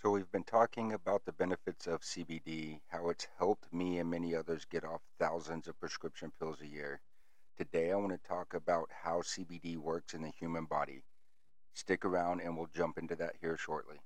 So we've been talking about the benefits of CBD, how it's helped me and many others get off thousands of prescription pills a year. Today I want to talk about how CBD works in the human body. Stick around and we'll jump into that here shortly.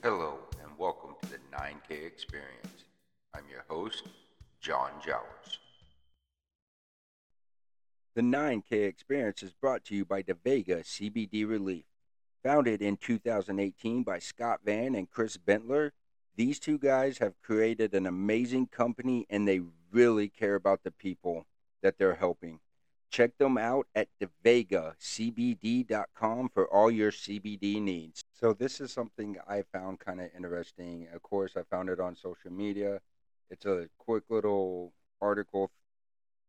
Hello and welcome to the 9K Experience. I'm your host, John Jowers. The 9K Experience is brought to you by DeVega CBD Relief. Founded in 2018 by Scott Van and Chris Bentler, these two guys have created an amazing company and they really care about the people that they're helping. Check them out at devegacbd.com for all your CBD needs. So this is something I found kind of interesting. Of course, I found it on social media. It's a quick little article,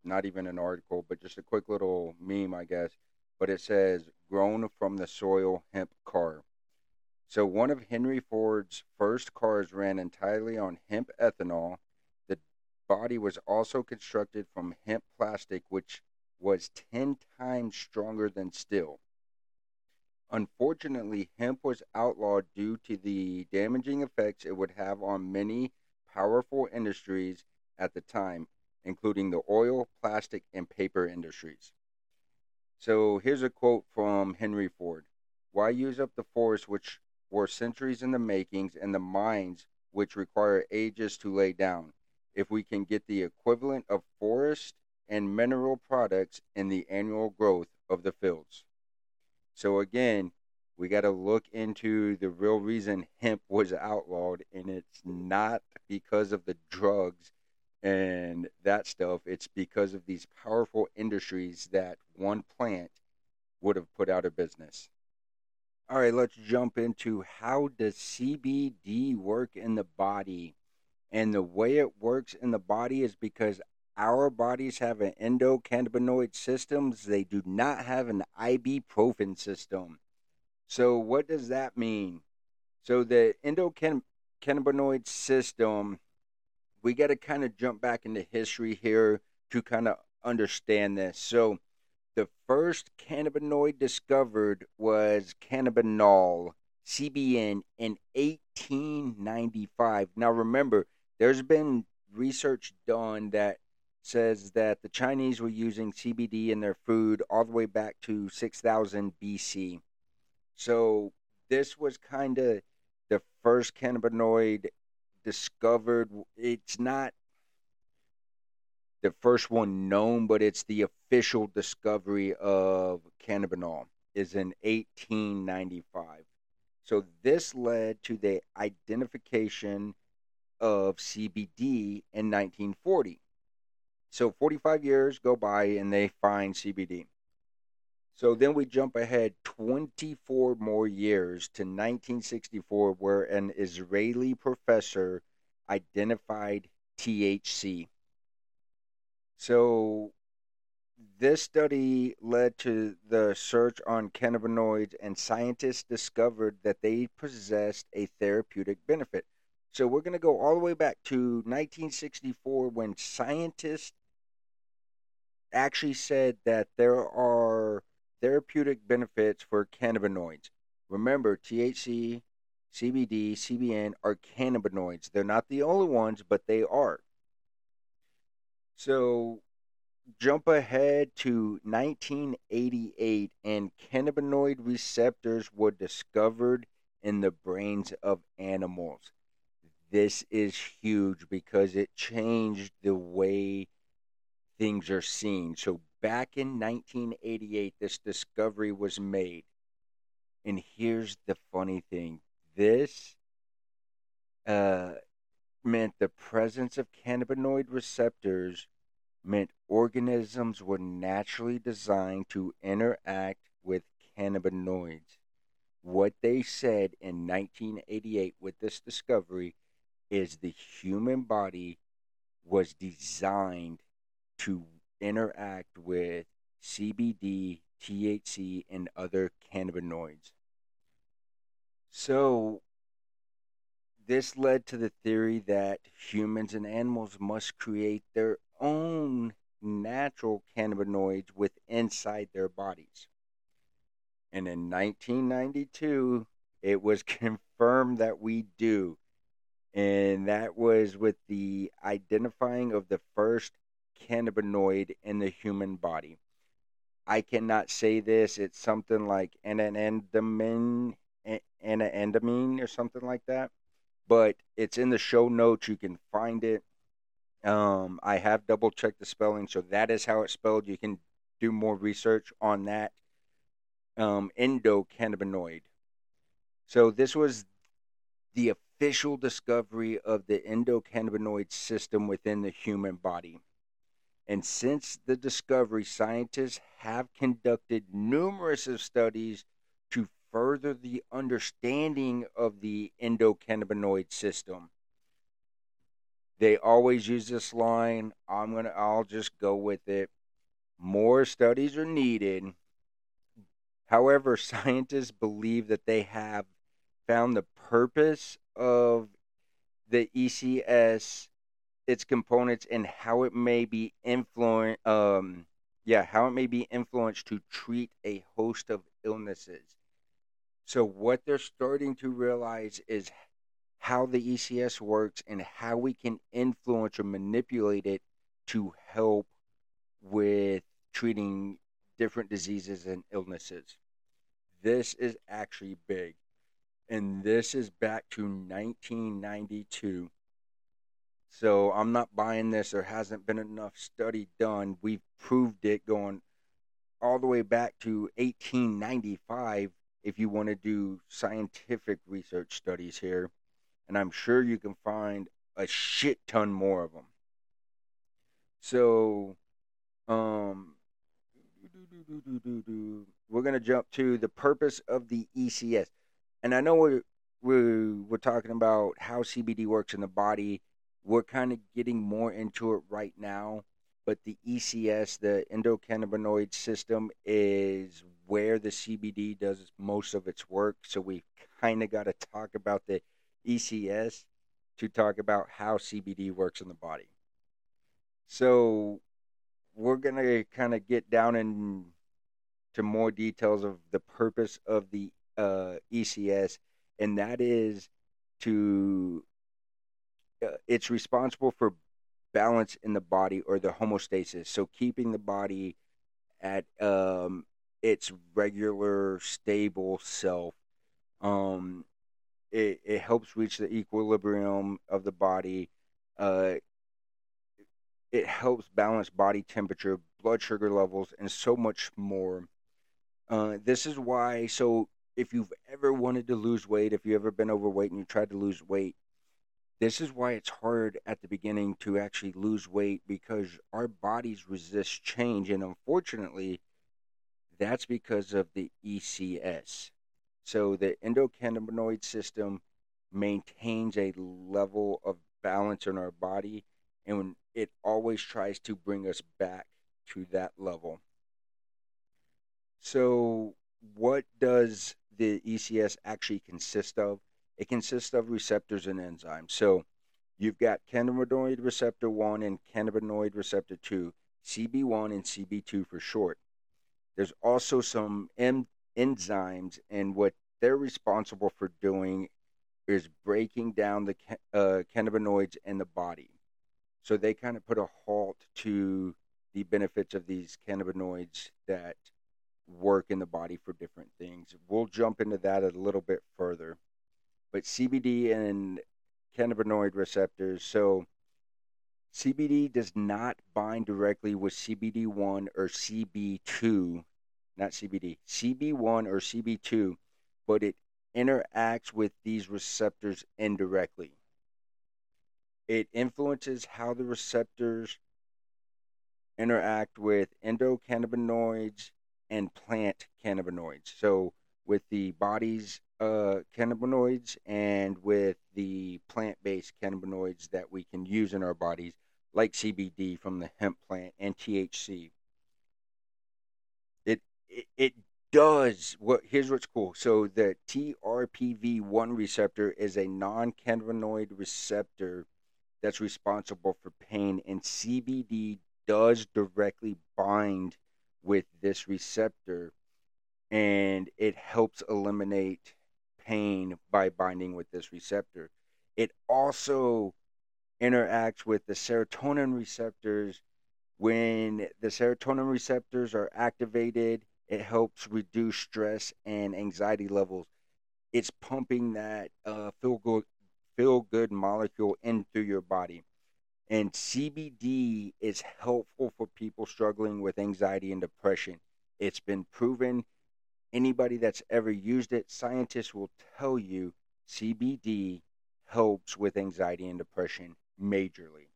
not even an article, but just a quick little meme, I guess. But it says, grown from the soil hemp car. So one of Henry Ford's first cars ran entirely on hemp ethanol. The body was also constructed from hemp plastic, which was 10 times stronger than steel. Unfortunately, hemp was outlawed due to the damaging effects it would have on many powerful industries at the time, including the oil, plastic, and paper industries. So here's a quote from Henry Ford. Why use up the forests which were centuries in the makings and the mines which require ages to lay down, if we can get the equivalent of forest and mineral products in the annual growth of the fields? So again, we got to look into the real reason hemp was outlawed, and it's not because of the drugs and that stuff. It's because of these powerful industries that one plant would have put out of business. All right, let's jump into how does CBD work in the body. And the way it works in the body is because our bodies have an endocannabinoid system. They do not have an ibuprofen system. So what does that mean? So the endocannabinoid system, we got to kind of jump back into history here to kind of understand this. So the first cannabinoid discovered was cannabinol, CBN, in 1895. Now remember, there's been research done that says that the Chinese were using CBD in their food all the way back to 6000 BC. So this was kind of the first cannabinoid discovered. It's not the first one known, but it's the official discovery of cannabinol is in 1895. So this led to the identification of CBD in 1940. So 45 years go by and they find CBD. So then we jump ahead 24 more years to 1964, where an Israeli professor identified THC. So this study led to the search on cannabinoids, and scientists discovered that they possessed a therapeutic benefit. So we're going to go all the way back to 1964 when scientists actually said that there are therapeutic benefits for cannabinoids. Remember, THC, CBD, CBN are cannabinoids. They're not the only ones, but they are. So jump ahead to 1988 and cannabinoid receptors were discovered in the brains of animals. This is huge because it changed the way things are seen. So back in 1988, this discovery was made. And here's the funny thing. This meant the presence of cannabinoid receptors meant organisms were naturally designed to interact with cannabinoids. What they said in 1988 with this discovery is the human body was designed to interact with CBD, THC, and other cannabinoids. So This led to the theory that humans and animals must create their own natural cannabinoids inside their bodies. And in 1992, it was confirmed that we do. And that was with the identifying of the first cannabinoid in the human body. I cannot say this. It's something like anandamide or something like that. But it's in the show notes. You can find it. I have double-checked the spelling, so that is how it's spelled. You can do more research on that. Endocannabinoid. So this was the official discovery of the endocannabinoid system within the human body. And since the discovery, scientists have conducted numerous of studies to further the understanding of the endocannabinoid system. They always use this line, I'll just go with it. More studies are needed. However, scientists believe that they have found the purpose of the ECS, its components, and how it may be influenced. How it may be influenced to treat a host of illnesses. So what they're starting to realize is how the ECS works and how we can influence or manipulate it to help with treating different diseases and illnesses. This is actually big. And this is back to 1992. So I'm not buying this. There hasn't been enough study done. We've proved it going all the way back to 1895 if you want to do scientific research studies here. And I'm sure you can find a shit ton more of them. So, we're going to jump to the purpose of the ECS. And I know we're talking about how CBD works in the body. We're kind of getting more into it right now. But the ECS, the endocannabinoid system, is where the CBD does most of its work. So we kind of got to talk about the ECS to talk about how CBD works in the body. So we're going to kind of get down into more details of the purpose of the ECS, and that is to, it's responsible for balance in the body or the homeostasis, so keeping the body at its regular, stable self. It helps reach the equilibrium of the body. It helps balance body temperature, blood sugar levels, and so much more. This is why, so if you've ever wanted to lose weight, if you've ever been overweight and you tried to lose weight, this is why it's hard at the beginning to actually lose weight, because our bodies resist change. And unfortunately, that's because of the ECS. So the endocannabinoid system maintains a level of balance in our body, and it always tries to bring us back to that level. So what does the ECS actually consist of? It consists of receptors and enzymes. So you've got cannabinoid receptor 1 and cannabinoid receptor 2, CB1 and CB2 for short. There's also some enzymes, and what they're responsible for doing is breaking down the cannabinoids in the body. So they kind of put a halt to the benefits of these cannabinoids that work in the body for different things. We'll jump into that a little bit further. But CBD and cannabinoid receptors. So CBD does not bind directly with CBD1 or CB2, not CBD, CB1 or CB2, but it interacts with these receptors indirectly. It influences how the receptors interact with endocannabinoids and plant cannabinoids. So with the body's cannabinoids and with the plant-based cannabinoids that we can use in our bodies, like CBD from the hemp plant and THC. It does what? Here's what's cool. So the TRPV1 receptor is a non-cannabinoid receptor that's responsible for pain, and CBD does directly bind with this receptor, and it helps eliminate pain by binding with this receptor. It also interacts with the serotonin receptors. When the serotonin receptors are activated, it helps reduce stress and anxiety levels. It's pumping that feel-good molecule into your body. And CBD is helpful for people struggling with anxiety and depression. It's been proven. Anybody that's ever used it, scientists will tell you CBD helps with anxiety and depression majorly.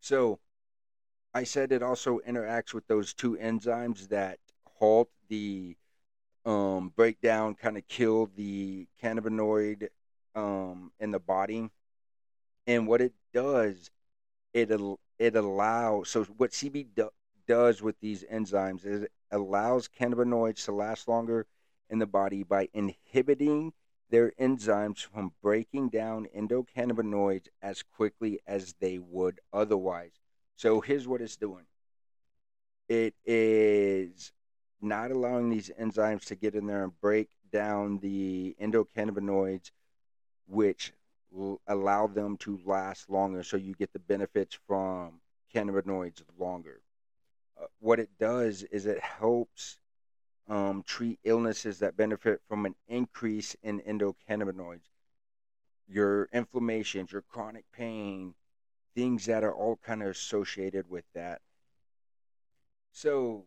So I said it also interacts with those two enzymes that halt the breakdown, kind of kill the cannabinoid in the body. And what it does, it allows, so what CBD does with these enzymes is it allows cannabinoids to last longer in the body by inhibiting their enzymes from breaking down endocannabinoids as quickly as they would otherwise. So here's what it's doing. It is not allowing these enzymes to get in there and break down the endocannabinoids, which will allow them to last longer, so you get the benefits from cannabinoids longer. What it does is it helps treat illnesses that benefit from an increase in endocannabinoids. Your inflammations, your chronic pain, things that are all kind of associated with that. So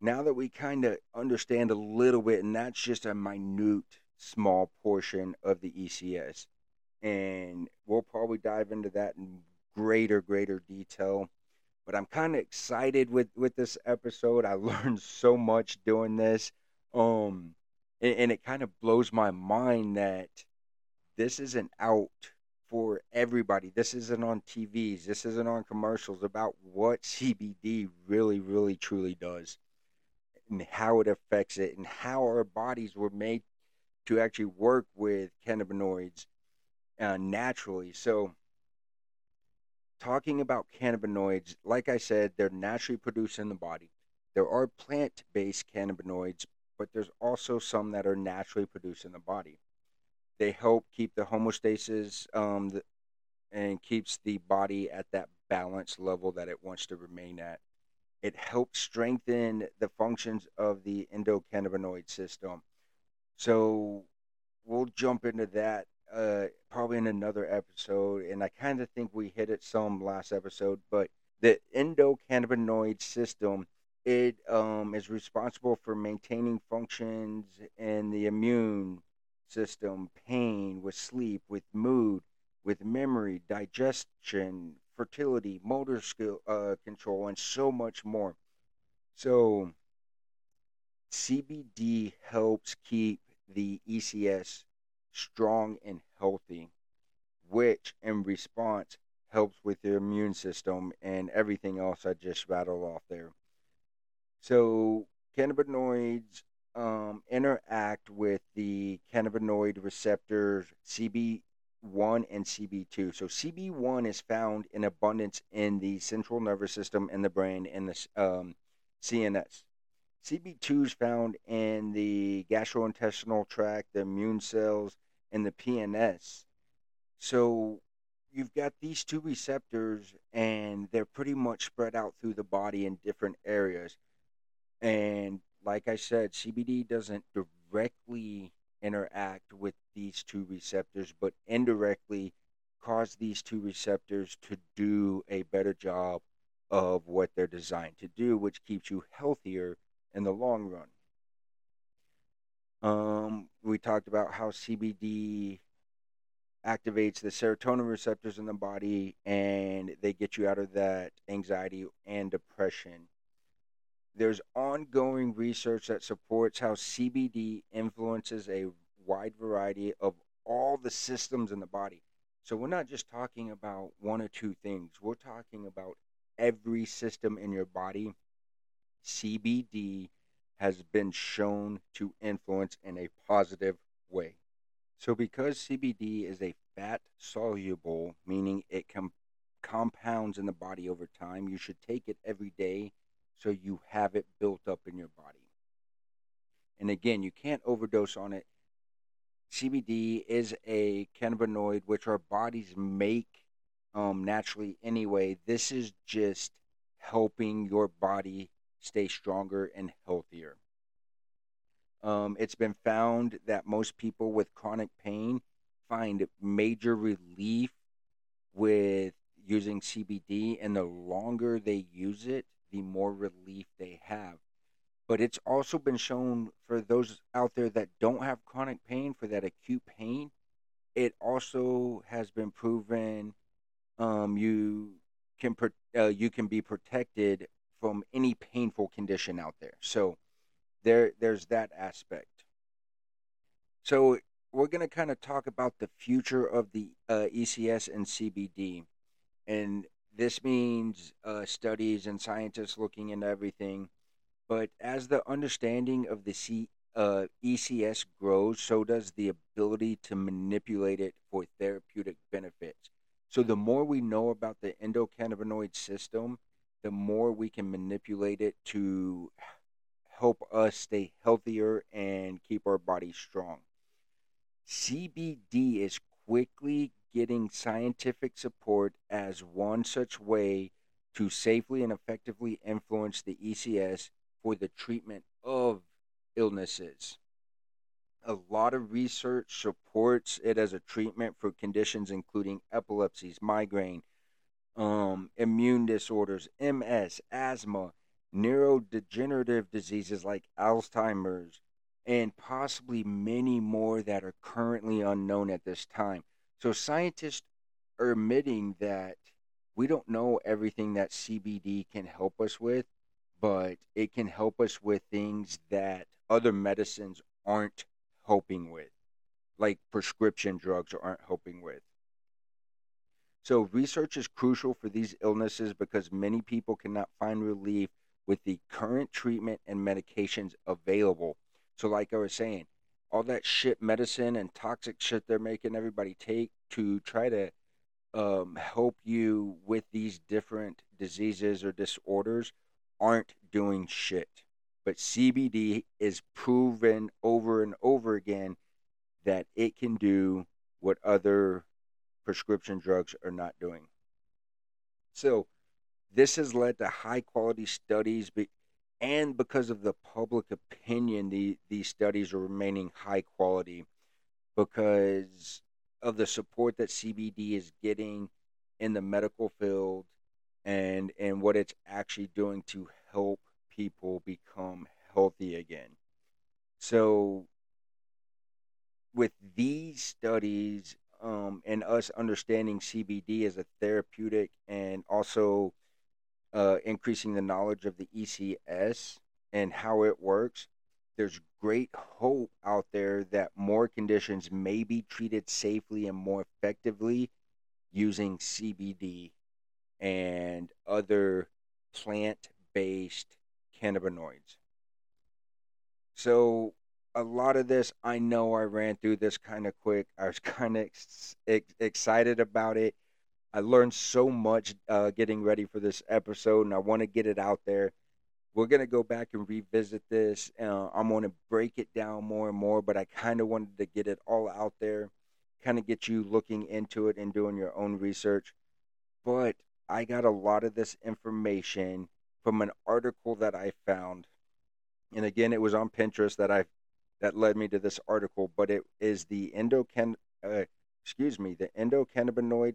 now that we kind of understand a little bit, and that's just a minute, small portion of the ECS, and we'll probably dive into that in greater detail. But I'm kind of excited with this episode. I learned so much doing this. And it kind of blows my mind that this isn't out for everybody. This isn't on TVs. This isn't on commercials about what CBD really truly does and how it affects it and how our bodies were made to actually work with cannabinoids naturally. So talking about cannabinoids, like I said, they're naturally produced in the body. There are plant-based cannabinoids, but there's also some that are naturally produced in the body. They help keep the homeostasis and keeps the body at that balance level that it wants to remain at. It helps strengthen the functions of the endocannabinoid system. So we'll jump into that probably in another episode, and I kind of think we hit it some last episode, but the endocannabinoid system, it is responsible for maintaining functions in the immune system, pain, with sleep, with mood, with memory, digestion, fertility, motor skill control, and so much more. So CBD helps keep the ECS strong and healthy, which in response helps with your immune system and everything else I just rattled off there. So cannabinoids interact with the cannabinoid receptors CB1 and CB2. So CB1 is found in abundance in the central nervous system and the brain and the CNS. CB2 is found in the gastrointestinal tract, the immune cells, and the PNS. So you've got these two receptors, and they're pretty much spread out through the body in different areas. And like I said, CBD doesn't directly interact with these two receptors, but indirectly cause these two receptors to do a better job of what they're designed to do, which keeps you healthier in the long run. We talked about how CBD activates the serotonin receptors in the body, and they get you out of that anxiety and depression. There's ongoing research that supports how CBD influences a wide variety of all the systems in the body. So we're not just talking about one or two things. We're talking about every system in your body. CBD has been shown to influence in a positive way. So because CBD is a fat soluble, meaning it compounds in the body over time, you should take it every day so you have it built up in your body. And again, you can't overdose on it. CBD is a cannabinoid, which our bodies make naturally anyway. This is just helping your body stay stronger and healthier. It's been found that most people with chronic pain find major relief with using CBD, and the longer they use it, the more relief they have. But it's also been shown for those out there that don't have chronic pain, for that acute pain, it also has been proven you can be protected from any painful condition out there. So there's that aspect. So we're going to kind of talk about the future of the ECS and CBD. And this means studies and scientists looking into everything. But as the understanding of the ECS grows, so does the ability to manipulate it for therapeutic benefits. So the more we know about the endocannabinoid system, the more we can manipulate it to help us stay healthier and keep our body strong. CBD is quickly getting scientific support as one such way to safely and effectively influence the ECS for the treatment of illnesses. A lot of research supports it as a treatment for conditions including epilepsies, migraine, immune disorders, MS, asthma, neurodegenerative diseases like Alzheimer's, and possibly many more that are currently unknown at this time. So scientists are admitting that we don't know everything that CBD can help us with, but it can help us with things that other medicines aren't helping with, like prescription drugs aren't helping with. So research is crucial for these illnesses because many people cannot find relief with the current treatment and medications available. So like I was saying, all that shit medicine and toxic shit they're making everybody take to try to help you with these different diseases or disorders aren't doing shit. But CBD is proven over and over again that it can do what other prescription drugs are not doing. So this has led to high quality studies, and because of the public opinion, these studies are remaining high quality because of the support that CBD is getting in the medical field and what it's actually doing to help people become healthy again. So with these studies and us understanding CBD as a therapeutic and also increasing the knowledge of the ECS and how it works, there's great hope out there that more conditions may be treated safely and more effectively using CBD and other plant-based cannabinoids. So a lot of this, I know I ran through this kind of quick. I was kind of excited about it. I learned so much getting ready for this episode, and I want to get it out there. We're going to go back and revisit this. I'm going to break it down more and more, but I kind of wanted to get it all out there, kind of get you looking into it and doing your own research. But I got a lot of this information from an article that I found. And again, it was on Pinterest that led me to this article, but it is the Endocannabinoid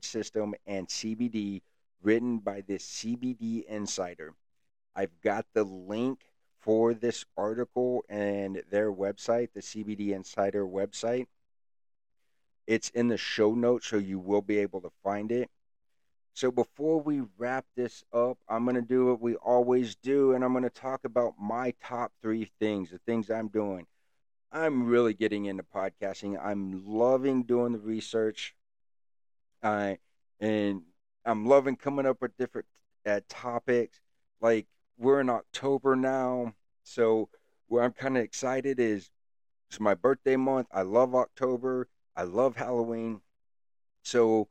System and CBD, written by the CBD Insider. I've got the link for this article and their website, the CBD Insider website. It's in the show notes, so you will be able to find it. So before we wrap this up, I'm going to do what we always do, and I'm going to talk about my top 3 things, the things I'm doing. I'm really getting into podcasting. I'm loving doing the research. And I'm loving coming up with different topics. Like, we're in October now, so where I'm kind of excited is it's my birthday month. I love October. I love Halloween. So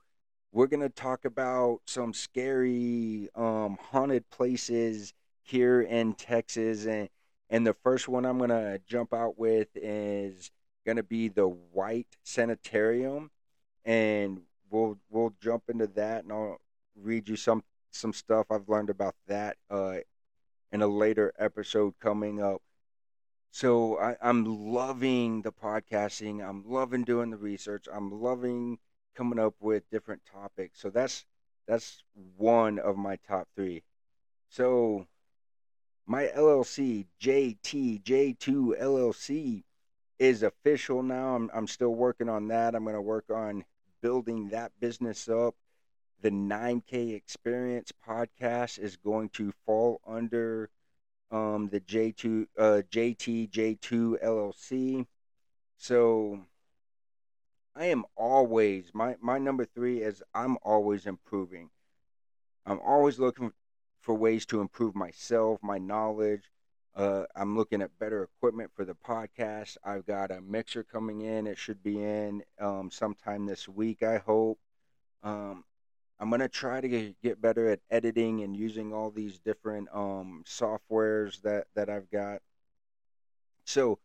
we're going to talk about some scary haunted places here in Texas. And the first one I'm going to jump out with is going to be the White Sanitarium. And we'll jump into that, and I'll read you some stuff I've learned about that in a later episode coming up. So I'm loving the podcasting. I'm loving doing the research. I'm loving coming up with different topics. So that's one of my top three. So my LLC, JTJ2 LLC, is official now. I'm still working on that. I'm going to work on building that business up. The 9K Experience podcast is going to fall under the JTJ2 LLC. So I am always, my number three is I'm always improving. I'm always looking for ways to improve myself, my knowledge. I'm looking at better equipment for the podcast. I've got a mixer coming in. It should be in sometime this week, I hope. I'm going to try to get better at editing and using all these different softwares that I've got. So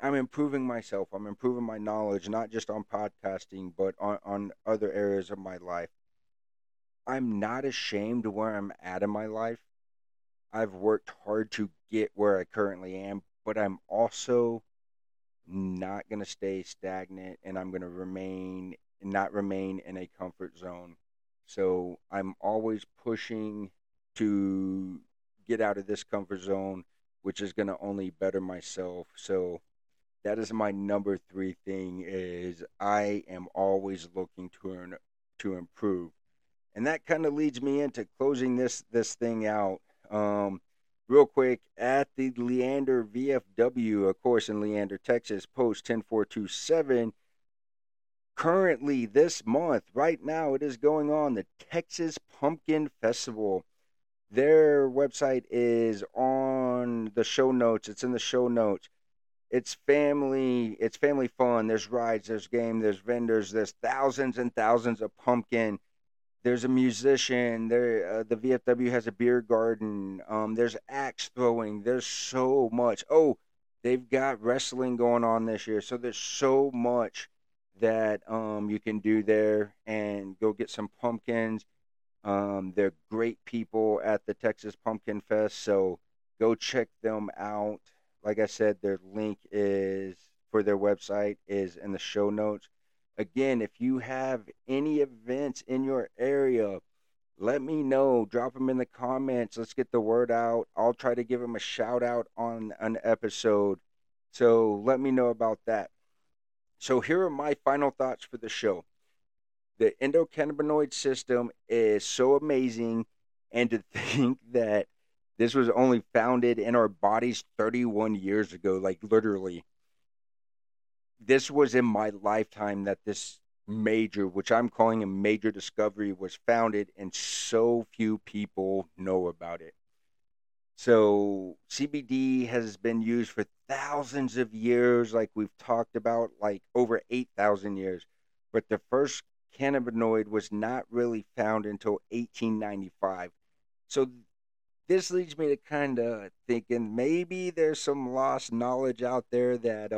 I'm improving myself. I'm improving my knowledge, not just on podcasting, but on other areas of my life. I'm not ashamed where I'm at in my life. I've worked hard to get where I currently am, but I'm also not going to stay stagnant, and I'm going to remain in a comfort zone. So I'm always pushing to get out of this comfort zone, which is going to only better myself. So that is my number three thing, is I am always looking to improve. And that kind of leads me into closing this thing out. Real quick, at the Leander VFW, of course, in Leander, Texas, post 10427, currently this month, right now, it is going on the Texas Pumpkin Festival. Their website is on the show notes. It's in the show notes. It's family fun. There's rides, there's game, there's vendors, there's thousands and thousands of pumpkin. There's a musician. There, the VFW has a beer garden. There's axe throwing. There's so much. Oh, they've got wrestling going on this year. So there's so much that you can do there, and go get some pumpkins. They're great people at the Texas Pumpkin Fest, so go check them out. Like I said, their link is for their website is in the show notes. Again, if you have any events in your area, let me know. Drop them in the comments. Let's get the word out. I'll try to give them a shout out on an episode. So let me know about that. So here are my final thoughts for the show. The endocannabinoid system is so amazing, and to think that this was only founded in our bodies 31 years ago, like literally. This was in my lifetime that this major, which I'm calling a major discovery, was founded, and so few people know about it. So CBD has been used for thousands of years, like we've talked about, like over 8,000 years. But the first cannabinoid was not really found until 1895. So this leads me to kind of thinking maybe there's some lost knowledge out there that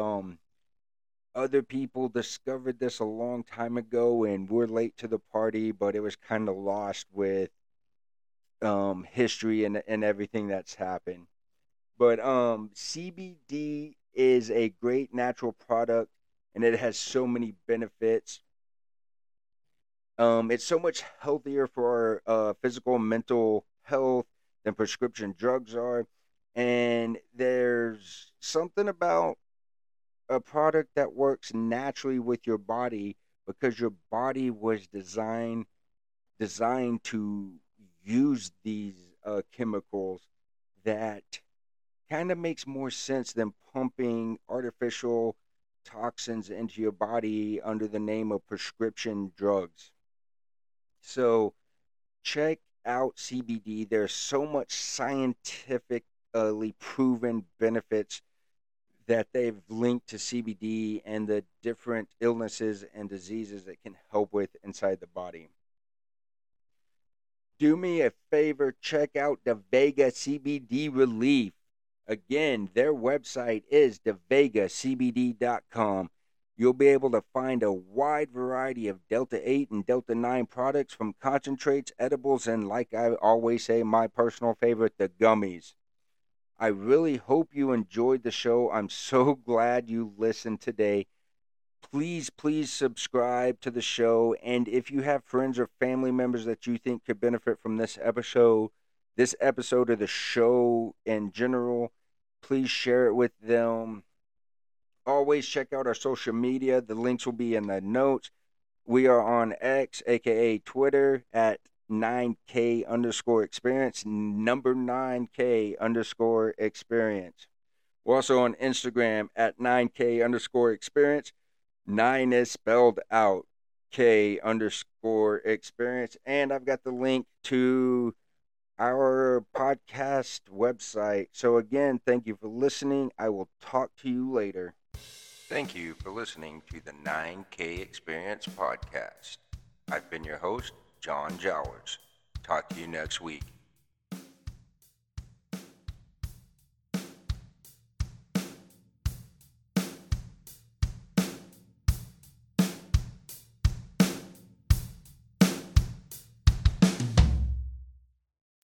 other people discovered this a long time ago, and we're late to the party, but it was kind of lost with history and everything that's happened. But CBD is a great natural product, and it has so many benefits. It's so much healthier for our physical and mental health than prescription drugs are. And there's something about a product that works naturally with your body, because your body was designed to use these chemicals, that kind of makes more sense than pumping artificial toxins into your body under the name of prescription drugs. So check out CBD. There's so much scientific proven benefits that they've linked to CBD and the different illnesses and diseases that can help with inside the body. Do me a favor, check out DeVega CBD Relief. Again, their website is devegacbd.com. You'll be able to find a wide variety of Delta 8 and Delta 9 products, from concentrates, edibles, and, like I always say, my personal favorite, the gummies. I really hope you enjoyed the show. I'm so glad you listened today. Please, please subscribe to the show. And if you have friends or family members that you think could benefit from this episode or the show in general, please share it with them. Always check out our social media. The links will be in the notes. We are on X, a.k.a. Twitter, at 9K_experience, number 9K_experience. We're also on Instagram at 9K_experience. 9 is spelled out, K_experience. And I've got the link to our podcast website. So again, thank you for listening. I will talk to you later. Thank you for listening to the 9K Experience podcast. I've been your host, John Jowers. Talk to you next week.